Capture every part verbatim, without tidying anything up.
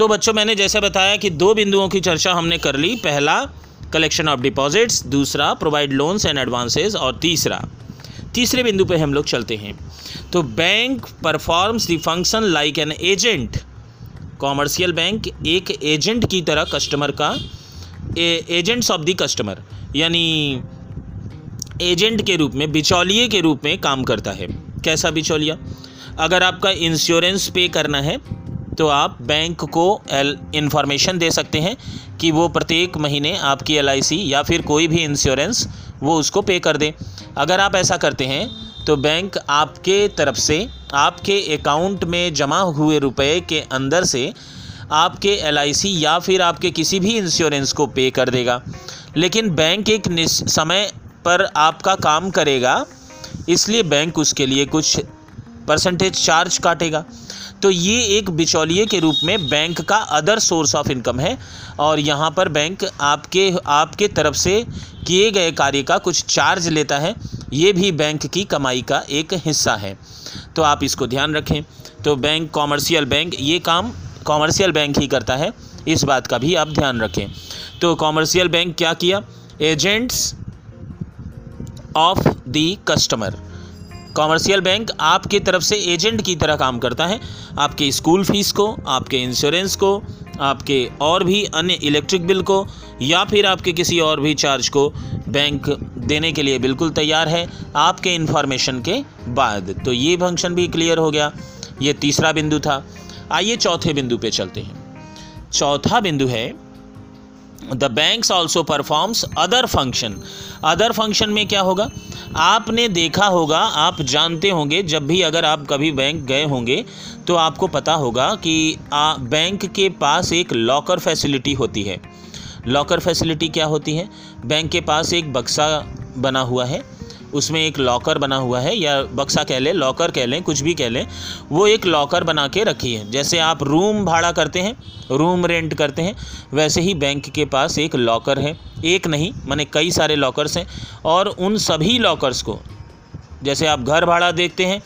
तो बच्चों मैंने जैसे बताया कि दो बिंदुओं की चर्चा हमने कर ली, पहला कलेक्शन ऑफ डिपॉजिट्स, दूसरा प्रोवाइड लोन्स एंड एडवांसेस, और तीसरा तीसरे बिंदु पे हम लोग चलते हैं। तो bank performs the function like an agent, commercial bank एक एजेंट की तरह कस्टमर का, एजेंट्स ऑफ द कस्टमर यानी एजेंट के रूप में, बिचौलिए के रूप में काम करता है। कैसा बिचौलिया? अगर आपका इंश्योरेंस पे करना है तो आप बैंक को इन्फॉर्मेशन दे सकते हैं कि वो प्रत्येक महीने आपकी एल आई सी या फिर कोई भी इंश्योरेंस वो उसको पे कर दे। अगर आप ऐसा करते हैं तो बैंक आपके तरफ से आपके अकाउंट में जमा हुए रुपए के अंदर से आपके एल आई सी या फिर आपके किसी भी इंश्योरेंस को पे कर देगा। लेकिन बैंक एक निश्चित समय पर आपका काम करेगा, इसलिए बैंक उसके लिए कुछ परसेंटेज चार्ज काटेगा। तो ये एक बिचौलिए के रूप में बैंक का अदर सोर्स ऑफ इनकम है, और यहाँ पर बैंक आपके आपके तरफ से किए गए कार्य का कुछ चार्ज लेता है। ये भी बैंक की कमाई का एक हिस्सा है, तो आप इसको ध्यान रखें। तो बैंक कॉमर्शियल बैंक ये काम कॉमर्शियल बैंक ही करता है, इस बात का भी आप ध्यान रखें। तो कॉमर्शियल बैंक क्या किया? Agents of the customer, commercial bank आपकी तरफ से एजेंट की तरह काम करता है। आपके स्कूल फीस को, आपके इंश्योरेंस को, आपके और भी अन्य इलेक्ट्रिक बिल को या फिर आपके किसी और भी चार्ज को बैंक देने के लिए बिल्कुल तैयार है आपके इन्फॉर्मेशन के बाद। तो ये फंक्शन भी क्लियर हो गया, ये तीसरा बिंदु था। आइए चौथे बिंदु पे चलते हैं। चौथा बिंदु है the banks also performs other function. Other function में क्या होगा? आपने देखा होगा, आप जानते होंगे, जब भी अगर आप कभी बैंक गए होंगे तो आपको पता होगा कि आ, बैंक के पास एक लॉकर फैसिलिटी होती है। लॉकर फैसिलिटी क्या होती है? बैंक के पास एक बक्सा बना हुआ है, उसमें एक लॉकर बना हुआ है, या बक्सा कह लें, लॉकर कह लें, कुछ भी कह लें, वो एक लॉकर बना के रखी है। जैसे आप रूम भाड़ा करते हैं, रूम रेंट करते हैं, वैसे ही बैंक के पास एक लॉकर है। एक नहीं माने कई सारे लॉकर्स हैं, और उन सभी लॉकर्स को, जैसे आप घर भाड़ा देखते हैं,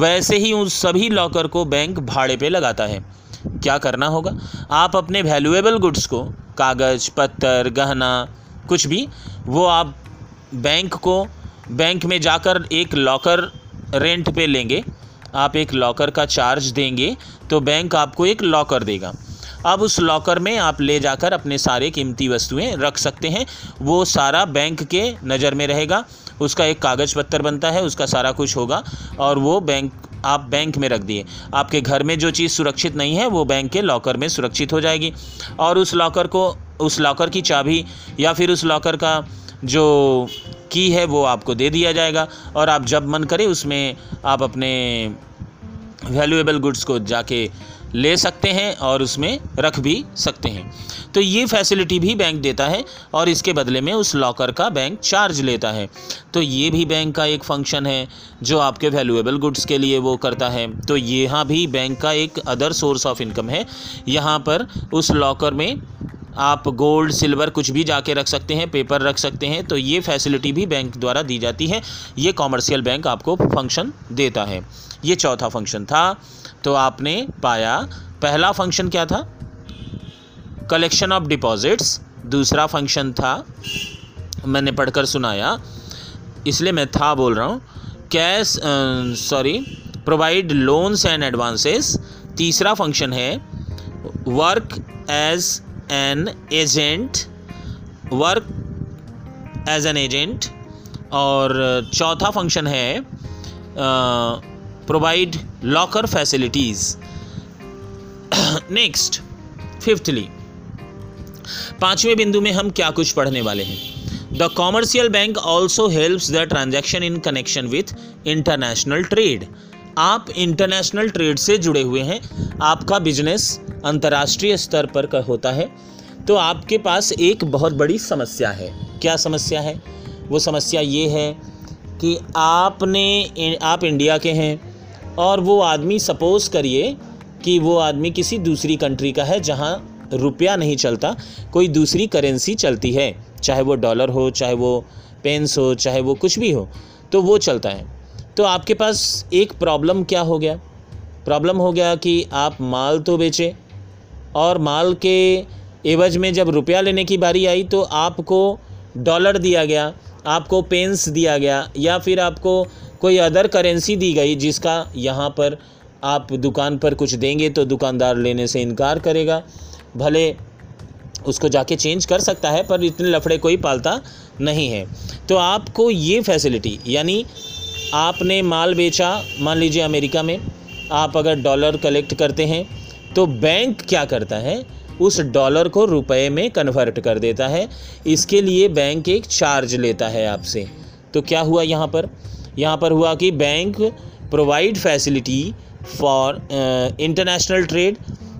वैसे ही उन सभी लॉकर को बैंक भाड़े पर लगाता है। क्या करना होगा? आप अपने वैल्यूएबल गुड्स को, कागज़ पत्थर गहना कुछ भी, वो आप बैंक को बैंक में जाकर एक लॉकर रेंट पे लेंगे, आप एक लॉकर का चार्ज देंगे तो बैंक आपको एक लॉकर देगा। अब उस लॉकर में आप ले जाकर अपने सारे कीमती वस्तुएं रख सकते हैं, वो सारा बैंक के नज़र में रहेगा, उसका एक कागज़ पत्तर बनता है, उसका सारा कुछ होगा, और वो बैंक आप बैंक में रख दिए। आपके घर में जो चीज़ सुरक्षित नहीं है वो बैंक के लॉकर में सुरक्षित हो जाएगी, और उस लॉकर को, उस लॉकर की चाबी या फिर उस लॉकर का जो की है वो आपको दे दिया जाएगा, और आप जब मन करे उसमें आप अपने वैल्यूएबल गुड्स को जाके ले सकते हैं और उसमें रख भी सकते हैं। तो ये फैसिलिटी भी बैंक देता है, और इसके बदले में उस लॉकर का बैंक चार्ज लेता है। तो ये भी बैंक का एक फंक्शन है जो आपके वैल्यूएबल गुड्स के लिए वो करता है। तो यहाँ भी बैंक का एक अदर सोर्स ऑफ इनकम है। यहाँ पर उस लॉकर में आप गोल्ड सिल्वर कुछ भी जाके रख सकते हैं, पेपर रख सकते हैं। तो ये फैसिलिटी भी बैंक द्वारा दी जाती है, ये कॉमर्शियल बैंक आपको फंक्शन देता है। ये चौथा फंक्शन था। तो आपने पाया, पहला फंक्शन क्या था? Collection of deposits. दूसरा फंक्शन था, मैंने पढ़कर सुनाया इसलिए मैं था बोल रहा हूँ, cash sorry provide loans and advances. तीसरा फंक्शन है work as an agent, work as an agent. और चौथा फंक्शन है provide locker facilities. Next fifthly पाँचवें बिंदु में हम क्या कुछ पढ़ने वाले हैं? The commercial bank also helps the transaction in connection with international trade. आप इंटरनेशनल ट्रेड से जुड़े हुए हैं, आपका बिजनेस अंतर्राष्ट्रीय स्तर पर का होता है, तो आपके पास एक बहुत बड़ी समस्या है। क्या समस्या है? वो समस्या ये है कि आपने आप इंडिया के हैं और वो आदमी, सपोज़ करिए कि वो आदमी किसी दूसरी कंट्री का है जहाँ रुपया नहीं चलता, कोई दूसरी करेंसी चलती है, चाहे वो डॉलर हो, चाहे वो पेंस हो, चाहे वो कुछ भी हो, तो वो चलता है। तो आपके पास एक प्रॉब्लम क्या हो गया? प्रॉब्लम हो गया कि आप माल तो बेचे, और माल के एवज में जब रुपया लेने की बारी आई तो आपको डॉलर दिया गया, आपको पेंस दिया गया या फिर आपको कोई अदर करेंसी दी गई जिसका यहाँ पर आप दुकान पर कुछ देंगे तो दुकानदार लेने से इनकार करेगा। भले उसको जाके चेंज कर सकता है पर इतने लफड़े कोई पालता नहीं है। तो आपको ये फैसिलिटी, यानी आपने माल बेचा, मान लीजिए अमेरिका में आप अगर डॉलर कलेक्ट करते हैं तो बैंक क्या करता है, उस डॉलर को रुपए में कन्वर्ट कर देता है। इसके लिए बैंक एक चार्ज लेता है आपसे। तो क्या हुआ यहाँ पर, यहाँ पर हुआ कि bank provide facility for international trade.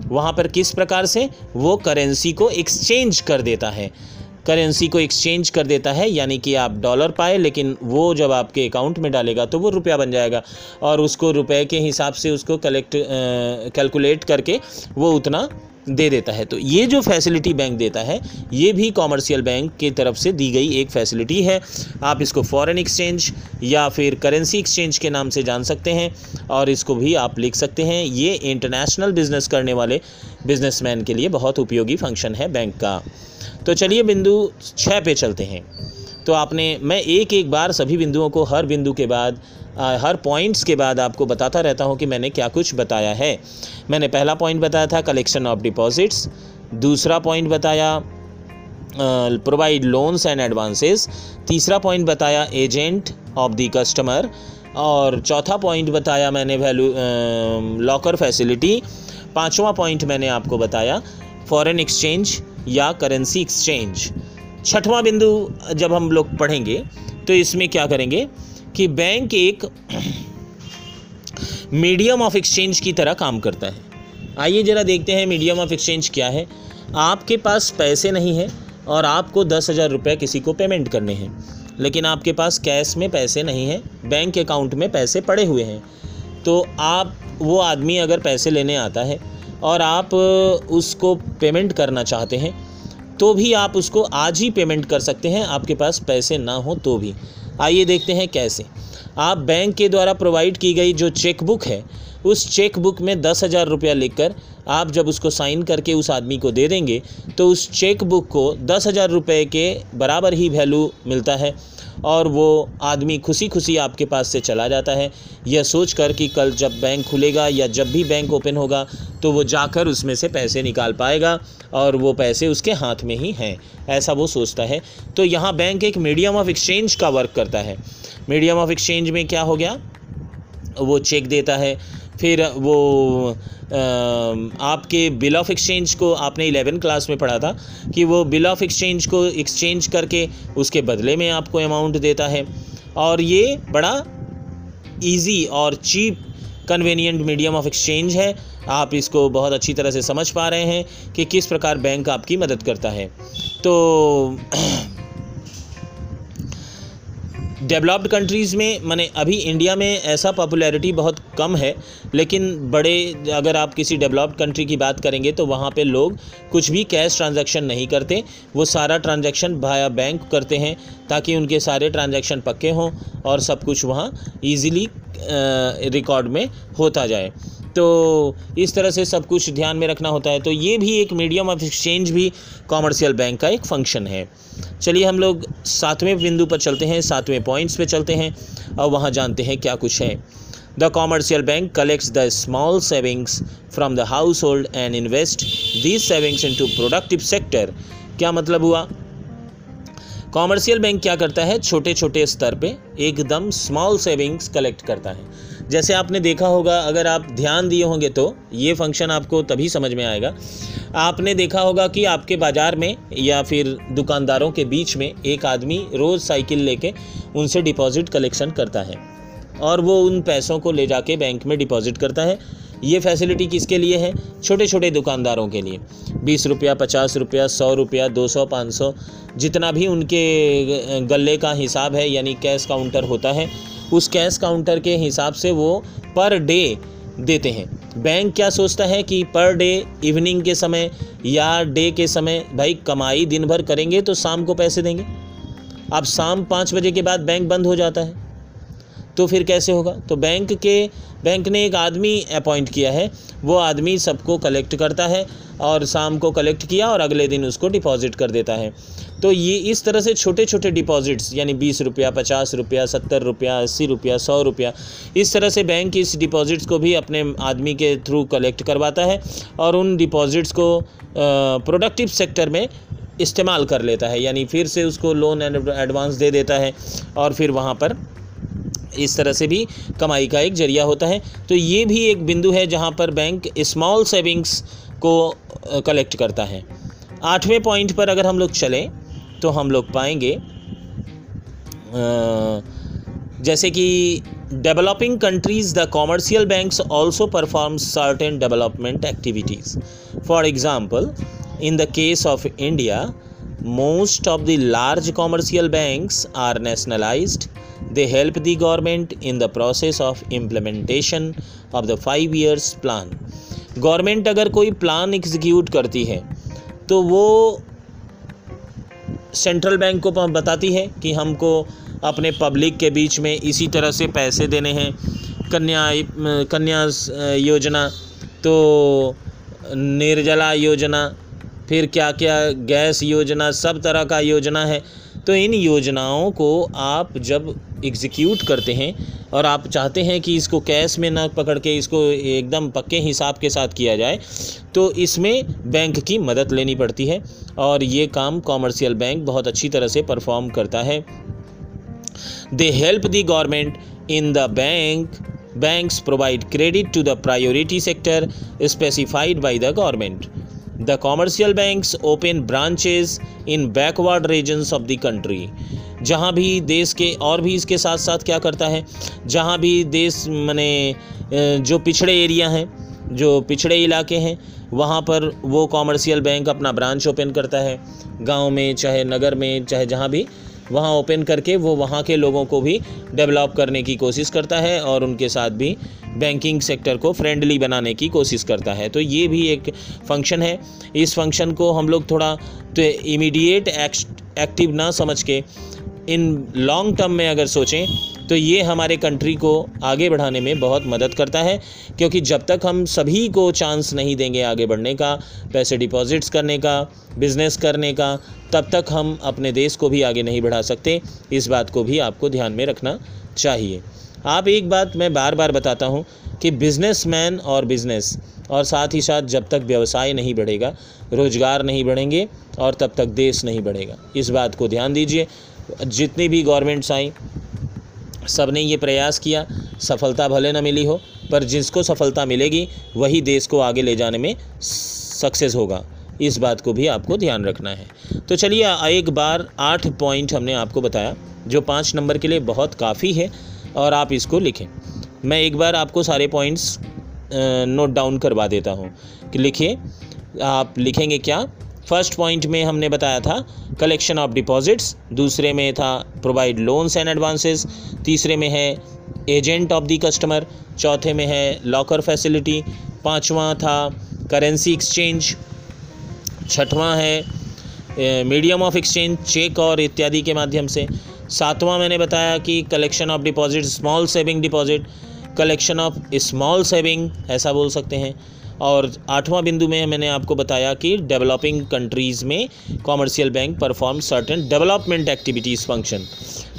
वहाँ पर किस प्रकार से वो करेंसी को एक्सचेंज कर देता है, करेंसी को एक्सचेंज कर देता है, यानी कि आप डॉलर पाए लेकिन वो जब आपके अकाउंट में डालेगा तो वो रुपया बन जाएगा और उसको रुपए के हिसाब से उसको कलेक्ट कैलकुलेट करके वो उतना दे देता है। तो ये जो फैसिलिटी बैंक देता है ये भी कॉमर्शियल बैंक की तरफ से दी गई एक फैसिलिटी है। आप इसको फॉरेन एक्सचेंज या फिर करेंसी एक्सचेंज के नाम से जान सकते हैं और इसको भी आप लिख सकते हैं। ये इंटरनेशनल बिजनेस करने वाले बिजनेसमैन के लिए बहुत उपयोगी फंक्शन है बैंक का। तो चलिए बिंदु छः पे चलते हैं। तो आपने, मैं एक एक बार सभी बिंदुओं को, हर बिंदु के बाद, हर पॉइंट्स के बाद आपको बताता रहता हूं कि मैंने क्या कुछ बताया है। मैंने पहला पॉइंट बताया था कलेक्शन ऑफ डिपॉजिट्स, दूसरा पॉइंट बताया प्रोवाइड लोन्स एंड एडवांसेस, तीसरा पॉइंट बताया एजेंट ऑफ द कस्टमर और चौथा पॉइंट बताया मैंने वैल्यू लॉकर फैसिलिटी, पाँचवा पॉइंट मैंने आपको बताया फॉरेन एक्सचेंज या करेंसी एक्सचेंज। छठवां बिंदु जब हम लोग पढ़ेंगे तो इसमें क्या करेंगे कि बैंक एक मीडियम ऑफ एक्सचेंज की तरह काम करता है। आइए ज़रा देखते हैं मीडियम ऑफ एक्सचेंज क्या है। आपके पास पैसे नहीं हैं और आपको दस हज़ार रुपये किसी को पेमेंट करने हैं, लेकिन आपके पास कैश में पैसे नहीं हैं, बैंक अकाउंट में पैसे पड़े हुए हैं। तो आप, वो आदमी अगर पैसे लेने आता है और आप उसको पेमेंट करना चाहते हैं तो भी आप उसको आज ही पेमेंट कर सकते हैं, आपके पास पैसे ना हो तो भी। आइए देखते हैं कैसे। आप बैंक के द्वारा प्रोवाइड की गई जो चेकबुक है उस चेकबुक में दस हज़ार रुपया लिखकर आप जब उसको साइन करके उस आदमी को दे देंगे तो उस चेकबुक को दस हज़ार रुपये के बराबर ही वैल्यू मिलता है और वो आदमी खुशी खुशी आपके पास से चला जाता है, यह सोचकर कि कल जब बैंक खुलेगा या जब भी बैंक ओपन होगा तो वो जाकर उसमें से पैसे निकाल पाएगा और वो पैसे उसके हाथ में ही हैं, ऐसा वो सोचता है। तो यहाँ बैंक एक मीडियम ऑफ एक्सचेंज का वर्क करता है। मीडियम ऑफ एक्सचेंज में क्या हो गया, वो चेक देता है, फिर वो आ, आपके बिल ऑफ एक्सचेंज को, आपने इलेवन क्लास में पढ़ा था कि वो बिल ऑफ एक्सचेंज को एक्सचेंज करके उसके बदले में आपको अमाउंट देता है। और ये बड़ा इजी और cheap convenient medium of exchange है। आप इसको बहुत अच्छी तरह से समझ पा रहे हैं कि किस प्रकार बैंक आपकी मदद करता है। तो डेवलप्ड कंट्रीज़ में, माने अभी इंडिया में ऐसा पॉपुलैरिटी बहुत कम है, लेकिन बड़े, अगर आप किसी डेवलप्ड कंट्री की बात करेंगे तो वहाँ पे लोग कुछ भी कैश ट्रांजैक्शन नहीं करते, वो सारा ट्रांजैक्शन वाया बैंक करते हैं ताकि उनके सारे ट्रांजैक्शन पक्के हों और सब कुछ वहाँ ईजीली रिकॉर्ड में होता जाए। तो इस तरह से सब कुछ ध्यान में रखना होता है। तो ये भी एक मीडियम ऑफ एक्सचेंज भी कॉमर्शियल बैंक का एक फंक्शन है। चलिए हम लोग सातवें बिंदु पर चलते हैं, सातवें पॉइंट्स पे चलते हैं और वहाँ जानते हैं क्या कुछ है। The commercial bank collects the small savings from the household and invest these savings into productive sector. क्या मतलब हुआ, कॉमर्शियल बैंक क्या करता है, छोटे छोटे स्तर पे एकदम स्मॉल सेविंग्स कलेक्ट करता है। जैसे आपने देखा होगा, अगर आप ध्यान दिए होंगे तो ये फंक्शन आपको तभी समझ में आएगा। आपने देखा होगा कि आपके बाज़ार में या फिर दुकानदारों के बीच में एक आदमी रोज़ साइकिल लेके उनसे डिपॉजिट कलेक्शन करता है और वो उन पैसों को ले जाके बैंक में डिपॉजिट करता है। ये फैसिलिटी किसके लिए है, छोटे छोटे दुकानदारों के लिए। बीस रुपया, पचास रुपया, सौ रुपया, दो सौ, पाँच सौ, जितना भी उनके गले का हिसाब है, यानी कैश काउंटर होता है, उस कैश काउंटर के हिसाब से वो पर डे देते हैं। बैंक क्या सोचता है कि पर डे, इवनिंग के समय या डे के समय, भाई कमाई दिन भर करेंगे तो शाम को पैसे देंगे। अब शाम पाँच बजे के बाद बैंक बंद हो जाता है तो फिर कैसे होगा? तो बैंक के बैंक ने एक आदमी अपॉइंट किया है, वो आदमी सबको कलेक्ट करता है और शाम को कलेक्ट किया और अगले दिन उसको डिपॉज़िट कर देता है। तो ये इस तरह से छोटे छोटे डिपॉज़िट्स यानी बीस रुपया, पचास रुपया, सत्तर रुपया, अस्सी रुपया, सौ रुपया, इस तरह से बैंक इस डिपॉज़िट्स को भी अपने आदमी के थ्रू कलेक्ट करवाता है और उन डिपॉज़िट्स को प्रोडक्टिव सेक्टर में इस्तेमाल कर लेता है, यानी फिर से उसको लोन एंड एडवांस दे देता है और फिर वहाँ पर इस तरह से भी कमाई का एक जरिया होता है। तो ये भी एक बिंदु है जहाँ पर बैंक स्मॉल सेविंग्स को कलेक्ट करता है। आठवें पॉइंट पर अगर हम लोग चलें तो हम लोग पाएंगे जैसे कि developing countries the commercial banks also perform certain development activities. For example in the case of India, most of the large commercial banks are nationalized. They help the government in the process of implementation of the five years plan. Government अगर कोई plan execute करती है तो वो central bank को बताती है कि हमको अपने पब्लिक के बीच में इसी तरह से पैसे देने हैं, कन्या कन्या योजना, तो निर्जला योजना, फिर क्या क्या गैस योजना, सब तरह का योजना है। तो इन योजनाओं को आप जब एग्जीक्यूट करते हैं और आप चाहते हैं कि इसको कैश में ना पकड़ के इसको एकदम पक्के हिसाब के साथ किया जाए, तो इसमें बैंक की मदद लेनी पड़ती है और ये काम कॉमर्शियल बैंक बहुत अच्छी तरह से परफॉर्म करता है। They help the government in the bank banks provide credit to the priority sector specified by the government. The commercial banks open branches in backward regions of the country. जहाँ भी देश के और भी इसके साथ साथ क्या करता है, जहाँ भी देश माने जो पिछड़े एरिया हैं, जो पिछड़े इलाके हैं, वहाँ पर वो कॉमर्शियल बैंक अपना ब्रांच ओपन करता है, गांव में चाहे नगर में चाहे जहाँ भी, वहाँ ओपन करके वो वहाँ के लोगों को भी डेवलप करने की कोशिश करता है और उनके साथ भी बैंकिंग सेक्टर को फ्रेंडली बनाने की कोशिश करता है। तो ये भी एक फंक्शन है। इस फंक्शन को हम लोग थोड़ा तो इमीडिएट एक्टिव ना समझ के इन लॉन्ग टर्म में अगर सोचें तो ये हमारे कंट्री को आगे बढ़ाने में बहुत मदद करता है, क्योंकि जब तक हम सभी को चांस नहीं देंगे आगे बढ़ने का, पैसे डिपॉजिट्स करने का, बिज़नेस करने का, तब तक हम अपने देश को भी आगे नहीं बढ़ा सकते। इस बात को भी आपको ध्यान में रखना चाहिए। आप एक बात मैं बार बार बताता हूँ कि बिजनेसमैन और बिज़नेस और साथ ही साथ जब तक व्यवसाय नहीं बढ़ेगा, रोज़गार नहीं बढ़ेंगे और तब तक देश नहीं बढ़ेगा। इस बात को ध्यान दीजिए। जितनी भी गवर्नमेंट्स आई सब ने ये प्रयास किया, सफलता भले न मिली हो, पर जिसको सफलता मिलेगी वही देश को आगे ले जाने में सक्सेस होगा। इस बात को भी आपको ध्यान रखना है। तो चलिए, एक बार आठ पॉइंट हमने आपको बताया जो पाँच नंबर के लिए बहुत काफ़ी है और आप इसको लिखें। मैं एक बार आपको सारे पॉइंट्स नोट डाउन करवा देता हूँ कि लिखिए, आप लिखेंगे क्या। फर्स्ट पॉइंट में हमने बताया था कलेक्शन ऑफ डिपॉजिट्स, दूसरे में था प्रोवाइड लोन्स एंड एडवांसेस, तीसरे में है एजेंट ऑफ द कस्टमर, चौथे में है लॉकर फैसिलिटी, पाँचवा था करेंसी एक्सचेंज, छठवां है मीडियम ऑफ एक्सचेंज चेक और इत्यादि के माध्यम से, सातवां मैंने बताया कि collection of deposit small saving deposit, collection of small saving ऐसा बोल सकते हैं, और आठवां बिंदु में मैंने आपको बताया कि डेवलपिंग कंट्रीज़ में commercial bank perform certain development activities function,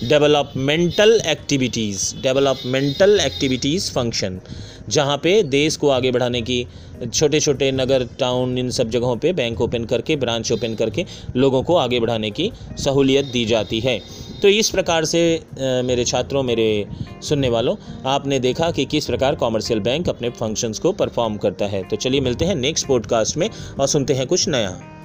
developmental activities developmental activities function, जहाँ पे देश को आगे बढ़ाने की छोटे छोटे नगर टाउन इन सब जगहों पे बैंक ओपन करके, ब्रांच ओपन करके लोगों को आगे बढ़ाने की सहूलियत दी जाती है। तो इस प्रकार से आ, मेरे छात्रों, मेरे सुनने वालों, आपने देखा कि किस प्रकार कॉमर्शियल बैंक अपने फंक्शंस को परफॉर्म करता है। तो चलिए मिलते हैं नेक्स्ट पॉडकास्ट में और सुनते हैं कुछ नया।